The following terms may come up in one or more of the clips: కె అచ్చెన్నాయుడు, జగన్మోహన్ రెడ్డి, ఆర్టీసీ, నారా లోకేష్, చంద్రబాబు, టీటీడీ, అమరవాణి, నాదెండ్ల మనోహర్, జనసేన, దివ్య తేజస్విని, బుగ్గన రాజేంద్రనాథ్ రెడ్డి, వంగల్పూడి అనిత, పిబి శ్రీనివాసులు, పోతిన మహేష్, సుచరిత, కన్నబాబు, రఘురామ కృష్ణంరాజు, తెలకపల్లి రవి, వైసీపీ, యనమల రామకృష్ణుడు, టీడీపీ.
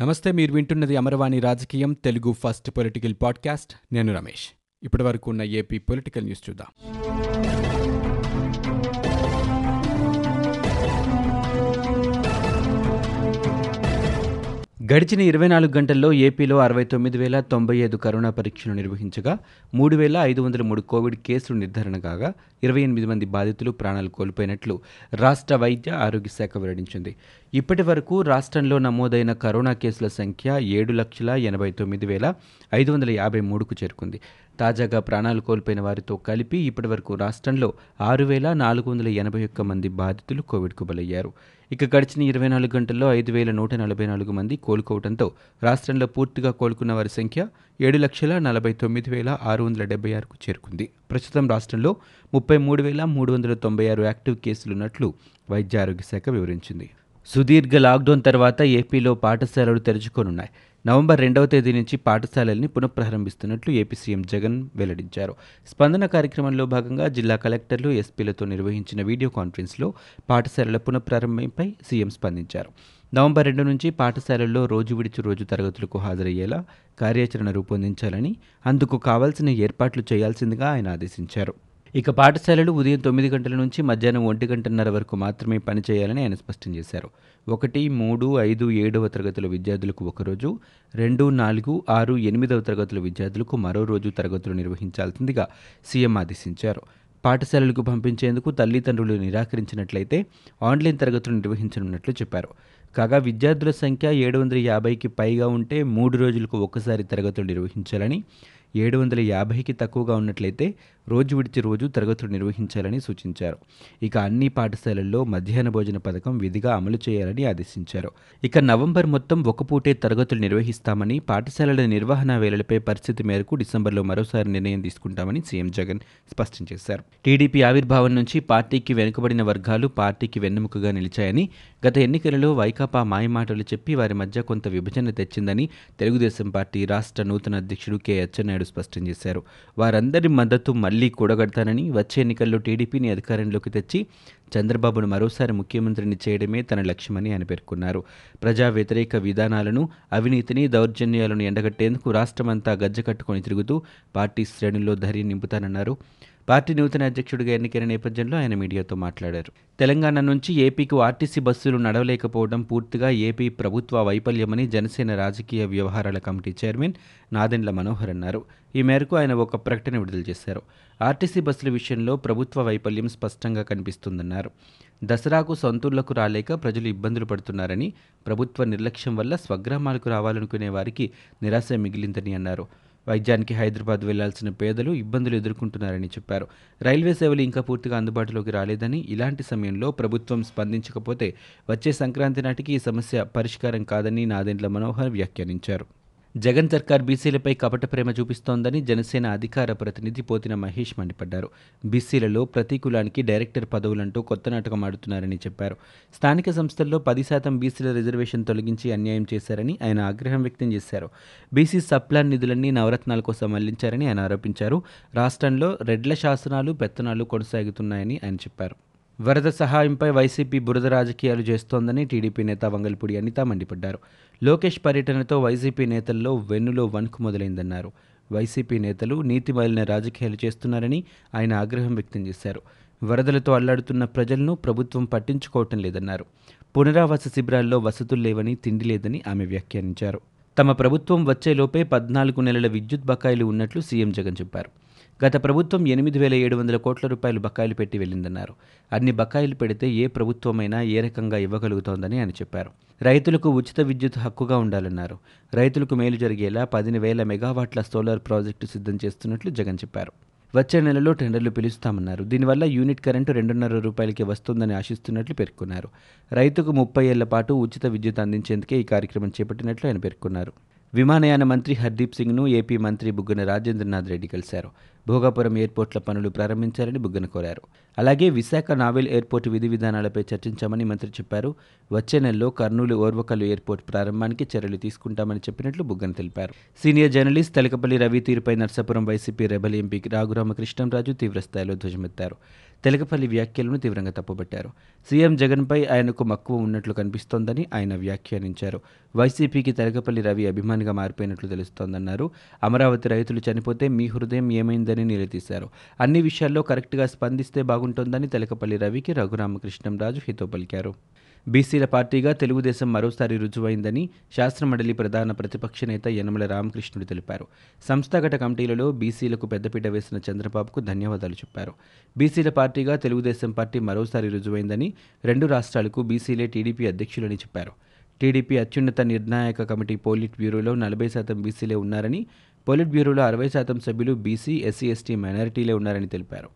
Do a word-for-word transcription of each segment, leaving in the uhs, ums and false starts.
నమస్తే, మీరు వింటున్నది అమరవాణి రాజకీయం, తెలుగు ఫస్ట్ పొలిటికల్ పాడ్కాస్ట్. నేను రమేష్. ఇప్పటి వరకు ఉన్న ఏపీ పొలిటికల్ న్యూస్ చూద్దాం. గడిచిన ఇరవై నాలుగు గంటల్లో ఏపీలో అరవై తొమ్మిది వేల తొంభై ఐదు కరోనా పరీక్షలు నిర్వహించగా మూడు వేల ఐదు వందల మూడు కోవిడ్ కేసులు నిర్ధారణ కాగా ఇరవై ఎనిమిది మంది బాధితులు ప్రాణాలు కోల్పోయినట్లు రాష్ట్ర వైద్య ఆరోగ్య శాఖ వెల్లడించింది. ఇప్పటి వరకు రాష్ట్రంలో నమోదైన కరోనా కేసుల సంఖ్య ఏడు లక్షల ఎనభై తొమ్మిది వేల ఐదు వందల యాభై మూడుకు చేరుకుంది. తాజాగా ప్రాణాలు కోల్పోయిన వారితో కలిపి ఇప్పటి వరకు రాష్ట్రంలో ఆరు వేల నాలుగు వందల ఎనభై ఒక్క మంది బాధితులు కోవిడ్కు బలయ్యారు. ఇక గడిచిన ఇరవై నాలుగు గంటల్లో ఐదు వేల నూట నలభై నాలుగు మంది కోలుకోవడంతో రాష్ట్రంలో పూర్తిగా కోలుకున్న వారి సంఖ్య ఏడు లక్షల నలభై తొమ్మిది వేల ఆరు వందల డెబ్బై ఆరుకు చేరుకుంది. ప్రస్తుతం రాష్ట్రంలో ముప్పై మూడు వేల మూడు వందల తొంభై ఆరు యాక్టివ్ కేసులున్నట్లు వైద్య ఆరోగ్య శాఖ వివరించింది. సుదీర్ఘ లాక్డౌన్ తర్వాత ఏపీలో పాఠశాలలు తెరుచుకోనున్నాయి. నవంబర్ రెండవ తేదీ నుంచి పాఠశాలల్ని పునఃప్రారంభిస్తున్నట్లు ఏపీ సీఎం జగన్ వెల్లడించారు. స్పందన కార్యక్రమంలో భాగంగా జిల్లా కలెక్టర్లు, ఎస్పీలతో నిర్వహించిన వీడియో కాన్ఫరెన్స్లో పాఠశాలల పునఃప్రారంభంపై సీఎం స్పందించారు. నవంబర్ రెండు నుంచి పాఠశాలల్లో రోజు విడిచి రోజు తరగతులకు హాజరయ్యేలా కార్యాచరణ రూపొందించాలని, అందుకు కావాల్సిన ఏర్పాట్లు చేయాల్సిందిగా ఆయన ఆదేశించారు. ఇక పాఠశాలలు ఉదయం తొమ్మిది గంటల నుంచి మధ్యాహ్నం ఒంటి గంటన్నర వరకు మాత్రమే పనిచేయాలని ఆయన స్పష్టం చేశారు. ఒకటి, మూడు, ఐదు, ఏడవ తరగతుల విద్యార్థులకు ఒకరోజు, రెండు, నాలుగు, ఆరు, ఎనిమిదవ తరగతుల విద్యార్థులకు మరో రోజు తరగతులు నిర్వహించాల్సిందిగా సీఎం ఆదేశించారు. పాఠశాలలకు పంపించేందుకు తల్లిదండ్రులు నిరాకరించినట్లయితే ఆన్లైన్ తరగతులు నిర్వహించనున్నట్లు చెప్పారు. కాగా విద్యార్థుల సంఖ్య ఏడు వందల యాభైకి పైగా ఉంటే మూడు రోజులకు ఒక్కసారి తరగతులు నిర్వహించాలని, ఏడు వందల యాభైకి తక్కువగా ఉన్నట్లయితే రోజు విడిచి రోజు తరగతులు నిర్వహించాలని సూచించారు. ఇక అన్ని పాఠశాలల్లో మధ్యాహ్న భోజన పథకం విధిగా అమలు చేయాలని ఆదేశించారు. ఇక నవంబర్ మొత్తం ఒక పూటే తరగతులు నిర్వహిస్తామని, పాఠశాలల నిర్వహణ వేళలపై పరిస్థితి మేరకు డిసెంబర్లో మరోసారి నిర్ణయం తీసుకుంటామని సీఎం జగన్ స్పష్టం చేశారు. టీడీపీ ఆవిర్భావం నుంచి పార్టీకి వెనుకబడిన వర్గాలు పార్టీకి వెన్నెముకగా నిలిచాయని, గత ఎన్నికలలో వైకాపా మాయమాటలు చెప్పి వారి మధ్య కొంత విభజన తెచ్చిందని తెలుగుదేశం పార్టీ రాష్ట్ర నూతన అధ్యక్షుడు కె అచ్చెన్నాయుడు స్పష్టం చేశారు. వారందరి మద్దతు మళ్లీ కూడగడతానని, వచ్చే ఎన్నికల్లో టీడీపీని అధికారంలోకి తెచ్చి చంద్రబాబును మరోసారి ముఖ్యమంత్రిని చేయడమే తన లక్ష్యమని ఆయన పేర్కొన్నారు. ప్రజా వ్యతిరేక విధానాలను, అవినీతిని, దౌర్జన్యాలను ఎండగట్టేందుకు రాష్ట్రమంతా గజ్జ కట్టుకొని తిరుగుతూ పార్టీ శ్రేణుల్లో ధైర్యం నింపుతానన్నారు. పార్టీ నూతన అధ్యక్షుడిగా ఎన్నికైన నేపథ్యంలో ఆయన మీడియాతో మాట్లాడారు. తెలంగాణ నుంచి ఏపీకు ఆర్టీసీ బస్సులు నడవలేకపోవడం పూర్తిగా ఏపీ ప్రభుత్వ వైఫల్యమని జనసేన రాజకీయ వ్యవహారాల కమిటీ చైర్మన్ నాదెండ్ల మనోహర్ అన్నారు. ఈ మేరకు ఆయన ఒక ప్రకటన విడుదల చేశారు. ఆర్టీసీ బస్సుల విషయంలో ప్రభుత్వ వైఫల్యం స్పష్టంగా కనిపిస్తుందన్నారు. దసరాకు సొంతూళ్లకు రాలేక ప్రజలు ఇబ్బందులు పడుతున్నారని, ప్రభుత్వ నిర్లక్ష్యం వల్ల స్వగ్రామాలకు రావాలనుకునే వారికి నిరాశ మిగిలిందని అన్నారు. వైద్యానికి హైదరాబాద్ వెళ్లాల్సిన పేదలు ఇబ్బందులు ఎదుర్కొంటున్నారని చెప్పారు. రైల్వే సేవలు ఇంకా పూర్తిగా అందుబాటులోకి రాలేదని, ఇలాంటి సమయంలో ప్రభుత్వం స్పందించకపోతే వచ్చే సంక్రాంతి నాటికి ఈ సమస్య పరిష్కారం కాదని నాదెండ్ల మనోహర్ వ్యాఖ్యానించారు. జగన్ సర్కార్ బీసీలపై కపట ప్రేమ చూపిస్తోందని జనసేన అధికార ప్రతినిధి పోతిన మహేష్ మండిపడ్డారు. బీసీలలో ప్రతి కులానికి డైరెక్టర్ పదవులంటూ కొత్త నాటకం ఆడుతున్నారని చెప్పారు. స్థానిక సంస్థల్లో పది శాతం బీసీల రిజర్వేషన్ తొలగించి అన్యాయం చేశారని ఆయన ఆగ్రహం వ్యక్తం చేశారు. బీసీ సబ్ప్లాన్ నిధులన్నీ నవరత్నాల కోసం మళ్లించారని ఆయన ఆరోపించారు. రాష్ట్రంలో రెడ్ల శాసనాలు, పెత్తనాలు కొనసాగుతున్నాయని ఆయన చెప్పారు. వరద సహాయంపై వైసీపీ బురద రాజకీయాలు చేస్తోందని టీడీపీ నేత వంగల్పూడి అనిత మండిపడ్డారు. లోకేష్ పర్యటనతో వైసీపీ నేతల్లో వెన్నులో వణుకు మొదలైందన్నారు. వైసీపీ నేతలు నీతి మాలిన రాజకీయాలు చేస్తున్నారని ఆయన ఆగ్రహం వ్యక్తం చేశారు. వరదలతో అల్లాడుతున్న ప్రజలను ప్రభుత్వం పట్టించుకోవటం లేదన్నారు. పునరావాస శిబిరాల్లో వసతులు లేవని, తిండి లేదని ఆమె వ్యాఖ్యానించారు. తమ ప్రభుత్వం వచ్చేలోపే పద్నాలుగు నెలల విద్యుత్ బకాయిలు ఉన్నట్లు సీఎం జగన్ చెప్పారు. గత ప్రభుత్వం ఎనిమిది వేల ఏడు వందల కోట్ల రూపాయలు బకాయిలు పెట్టి వెళ్ళిందన్నారు. అన్ని బకాయిలు పెడితే ఏ ప్రభుత్వమైనా ఏ రకంగా ఇవ్వగలుగుతోందని ఆయన చెప్పారు. రైతులకు ఉచిత విద్యుత్ హక్కుగా ఉండాలన్నారు. రైతులకు మేలు జరిగేలా పదిహేను వేల మెగావాట్ల సోలార్ ప్రాజెక్టు సిద్ధం చేస్తున్నట్లు జగన్ చెప్పారు. వచ్చే నెలలో టెండర్లు పిలుస్తామన్నారు. దీనివల్ల యూనిట్ కరెంటు రెండున్నర రూపాయలకి వస్తుందని ఆశిస్తున్నట్లు పేర్కొన్నారు. రైతుకు ముప్పై ఏళ్ల పాటు ఉచిత విద్యుత్ అందించేందుకే ఈ కార్యక్రమం చేపట్టినట్లు ఆయన పేర్కొన్నారు. విమానయాన మంత్రి హర్దీప్ సింగ్ను ఏపీ మంత్రి బుగ్గన రాజేంద్రనాథ్ రెడ్డి కలిశారు. భోగాపురం ఎయిర్పోర్ట్ల పనులు ప్రారంభించాలని బుగ్గన కోరారు. అలాగే విశాఖ నావెల్ ఎయిర్పోర్టు విధి విధానాలపై చర్చించామని మంత్రి చెప్పారు. వచ్చే నెలలో కర్నూలు ఓర్వకల్లు ఎయిర్పోర్ట్ ప్రారంభానికి చర్యలు తీసుకుంటామని చెప్పినట్లు బుగ్గన తెలిపారు. సీనియర్ జర్నలిస్ట్ తెలకపల్లి రవి తీరుపై Narsapuram వైసీపీ rebel MP రఘురామ కృష్ణంరాజు తీవ్రస్థాయిలో ధ్వజమెత్తారు. తెలకపల్లి వ్యాఖ్యలను తీవ్రంగా తప్పుబట్టారు. సీఎం జగన్పై ఆయనకు మక్కువ ఉన్నట్లు కనిపిస్తోందని ఆయన వ్యాఖ్యానించారు. వైసీపీకి తెలకపల్లి రవి అభిమానిగా మారిపోయినట్లు తెలుస్తోందన్నారు. అమరావతి రైతులు చనిపోతే మీ హృదయం ఏమైందని నిలదీశారు. అన్ని విషయాల్లో కరెక్ట్గా స్పందిస్తే బాగుంటుందని తెలకపల్లి రవికి రఘురామ కృష్ణంరాజు హితో పలికారు. బీసీల పార్టీగా తెలుగుదేశం మరోసారి రుజువైందని శాసనమండలి ప్రధాన ప్రతిపక్ష నేత యనమల రామకృష్ణుడు తెలిపారు. సంస్థాగత కమిటీలలో బీసీలకు పెద్దపీట వేసిన చంద్రబాబుకు ధన్యవాదాలు చెప్పారు. బీసీల పార్టీగా తెలుగుదేశం పార్టీ మరోసారి రుజువైందని రెండు రాష్ట్రాలకు బీసీలే టీడీపీ అధ్యక్షులని చెప్పారు. టీడీపీ అత్యున్నత నిర్ణాయక కమిటీ పోలిట్ బ్యూరోలో నలభై శాతం బీసీలే ఉన్నారని, పోలిట్ బ్యూరోలో అరవై శాతం సభ్యులు బీసీ, ఎస్సీ, ఎస్టీ మైనారిటీలే ఉన్నారని తెలిపారు.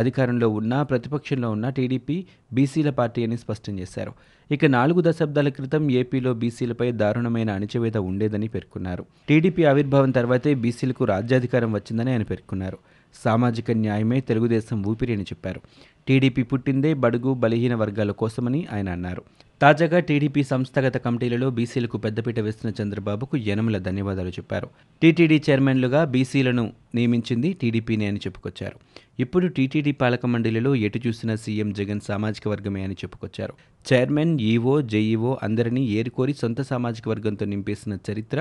అధికారంలో ఉన్నా ప్రతిపక్షంలో ఉన్నా టీడీపీ బీసీల పార్టీ అని స్పష్టం చేశారు. ఇక నాలుగు దశాబ్దాల క్రితం ఏపీలో బీసీలపై దారుణమైన అణచివేత ఉండేదని పేర్కొన్నారు. టీడీపీ ఆవిర్భావం తర్వాతే బీసీలకు రాజ్యాధికారం వచ్చిందని ఆయన పేర్కొన్నారు. సామాజిక న్యాయమే తెలుగుదేశం ఊపిరి అని చెప్పారు. టీడీపీ పుట్టిందే బడుగు బలహీన వర్గాల కోసమని ఆయన అన్నారు. తాజాగా టీడీపీ సంస్థాగత కమిటీలలో బీసీలకు పెద్దపీట వేసిన చంద్రబాబుకు యనమల ధన్యవాదాలు చెప్పారు. టీటీడీ చైర్మన్లుగా బీసీలను నియమించింది టీడీపీనే అని చెప్పుకొచ్చారు. ఇప్పుడు టీటీడీ పాలక మండలిలో ఎటు చూసిన సీఎం జగన్ సామాజిక వర్గమే అని చెప్పుకొచ్చారు. చైర్మన్, ఈవో, జేఈఓ అందరినీ ఏరుకోరి సొంత సామాజిక వర్గంతో నింపేసిన చరిత్ర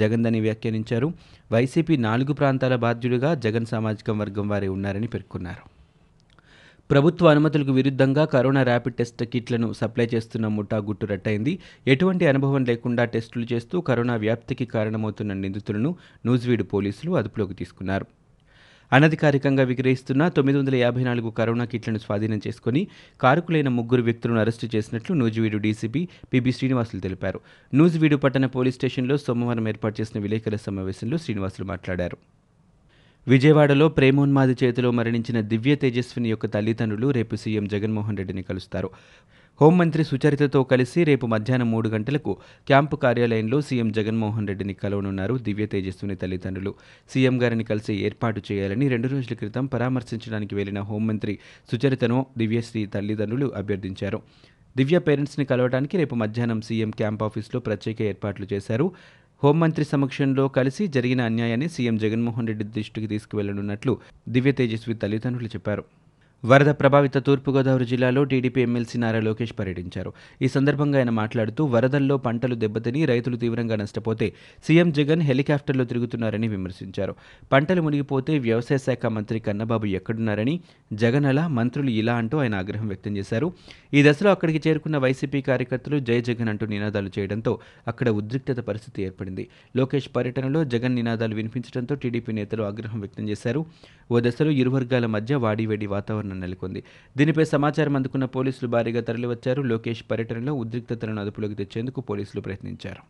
జగన్దని వ్యాఖ్యానించారు. వైసీపీ నాలుగు ప్రాంతాల బాధ్యులుగా జగన్ సామాజిక వర్గం వారే ఉన్నారని పేర్కొన్నారు. ప్రభుత్వ అనుమతులకు విరుద్ధంగా కరోనా ర్యాపిడ్ టెస్ట్ కిట్లను సప్లై చేస్తున్న ముఠా గుట్టు రట్టయింది. ఎటువంటి అనుభవం లేకుండా టెస్టులు చేస్తూ కరోనా వ్యాప్తికి కారణమవుతున్న నిందితులను నూజివీడు పోలీసులు అదుపులోకి తీసుకున్నారు. అనధికారికంగా విక్రయిస్తున్న తొమ్మిది వందల యాభై నాలుగు కరోనా కిట్లను స్వాధీనం చేసుకుని కారకులైన ముగ్గురు వ్యక్తులను అరెస్టు చేసినట్లు నూజివీడు డీసీపీ పిబి శ్రీనివాసులు తెలిపారు. నూజివీడు పట్టణ పోలీస్ స్టేషన్లో సోమవారం ఏర్పాటు చేసిన విలేకరుల సమావేశంలో శ్రీనివాసులు మాట్లాడారు. విజయవాడలో ప్రేమోన్మాది చేతిలో మరణించిన దివ్య తేజస్విని యొక్క తల్లిదండ్రులు రేపు సీఎం జగన్మోహన్ రెడ్డిని కలుస్తారు. హోంమంత్రి సుచరితతో కలిసి రేపు మధ్యాహ్నం మూడు గంటలకు క్యాంపు కార్యాలయంలో సీఎం జగన్మోహన్ రెడ్డిని కలవనున్నారు దివ్య తేజస్విని తల్లిదండ్రులు. సీఎం గారిని కలిసి ఏర్పాటు చేయాలని రెండు రోజుల క్రితం పరామర్శించడానికి వెళ్లిన హోంమంత్రి సుచరితను దివ్యశ్రీ తల్లిదండ్రులు అభ్యర్థించారు. దివ్య పేరెంట్స్ని కలవడానికి రేపు మధ్యాహ్నం సీఎం క్యాంప్ ఆఫీస్లో ప్రత్యేక ఏర్పాట్లు చేశారు. హోంమంత్రి సమక్షంలో కలిసి జరిగిన అన్యాయాన్ని సీఎం జగన్మోహన్ రెడ్డి దృష్టికి తీసుకువెళ్లనున్నట్లు దివ్య తేజస్వి తల్లిదండ్రులు చెప్పారు. వరద ప్రభావిత తూర్పుగోదావరి జిల్లాలో టీడీపీ ఎమ్మెల్సీ నారా లోకేష్ పర్యటించారు. ఈ సందర్భంగా ఆయన మాట్లాడుతూ వరదల్లో పంటలు దెబ్బతిని రైతులు తీవ్రంగా నష్టపోతే సీఎం జగన్ హెలికాప్టర్లో తిరుగుతున్నారని విమర్శించారు. పంటలు మునిగిపోతే వ్యవసాయ శాఖ మంత్రి కన్నబాబు ఎక్కడున్నారని, జగన్ అలా, మంత్రులు ఇలా అంటూ ఆయన ఆగ్రహం వ్యక్తం చేశారు. ఈ దశలో అక్కడికి చేరుకున్న వైసీపీ కార్యకర్తలు జై జగన్ అంటూ నినాదాలు చేయడంతో అక్కడ ఉద్రిక్తత పరిస్థితి ఏర్పడింది. లోకేష్ పర్యటనలో జగన్ నినాదాలు వినిపించడంతో టీడీపీ నేతలు ఆగ్రహం వ్యక్తం చేశారు. ఓ దశలో ఇరు వర్గాల మధ్య వాడివేడి వాతావరణం నెలకొంది. దీనిపై సమాచారం అందుకున్న పోలీసులు భారీగా తరలివచ్చారు. లోకేష్ పర్యటనలో ఉద్రిక్తతలను అదుపులోకి తెచ్చేందుకు పోలీసులు ప్రయత్నించారు.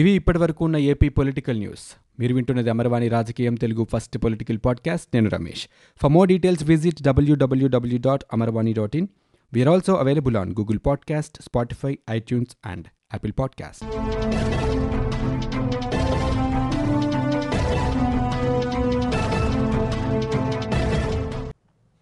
ఇవి ఇప్పటివరకు ఉన్న ఏపీ పొలిటికల్ న్యూస్. మీరు వింటున్నది అమరవాణి రాజకీయం తెలుగు ఫస్ట్ పొలిటికల్ పాడ్కాస్ట్. నేను Ramesh. For more details visit W W W dot Amarvani dot in. We're also available on Google podcast, Spotify, iTunes and Apple podcast.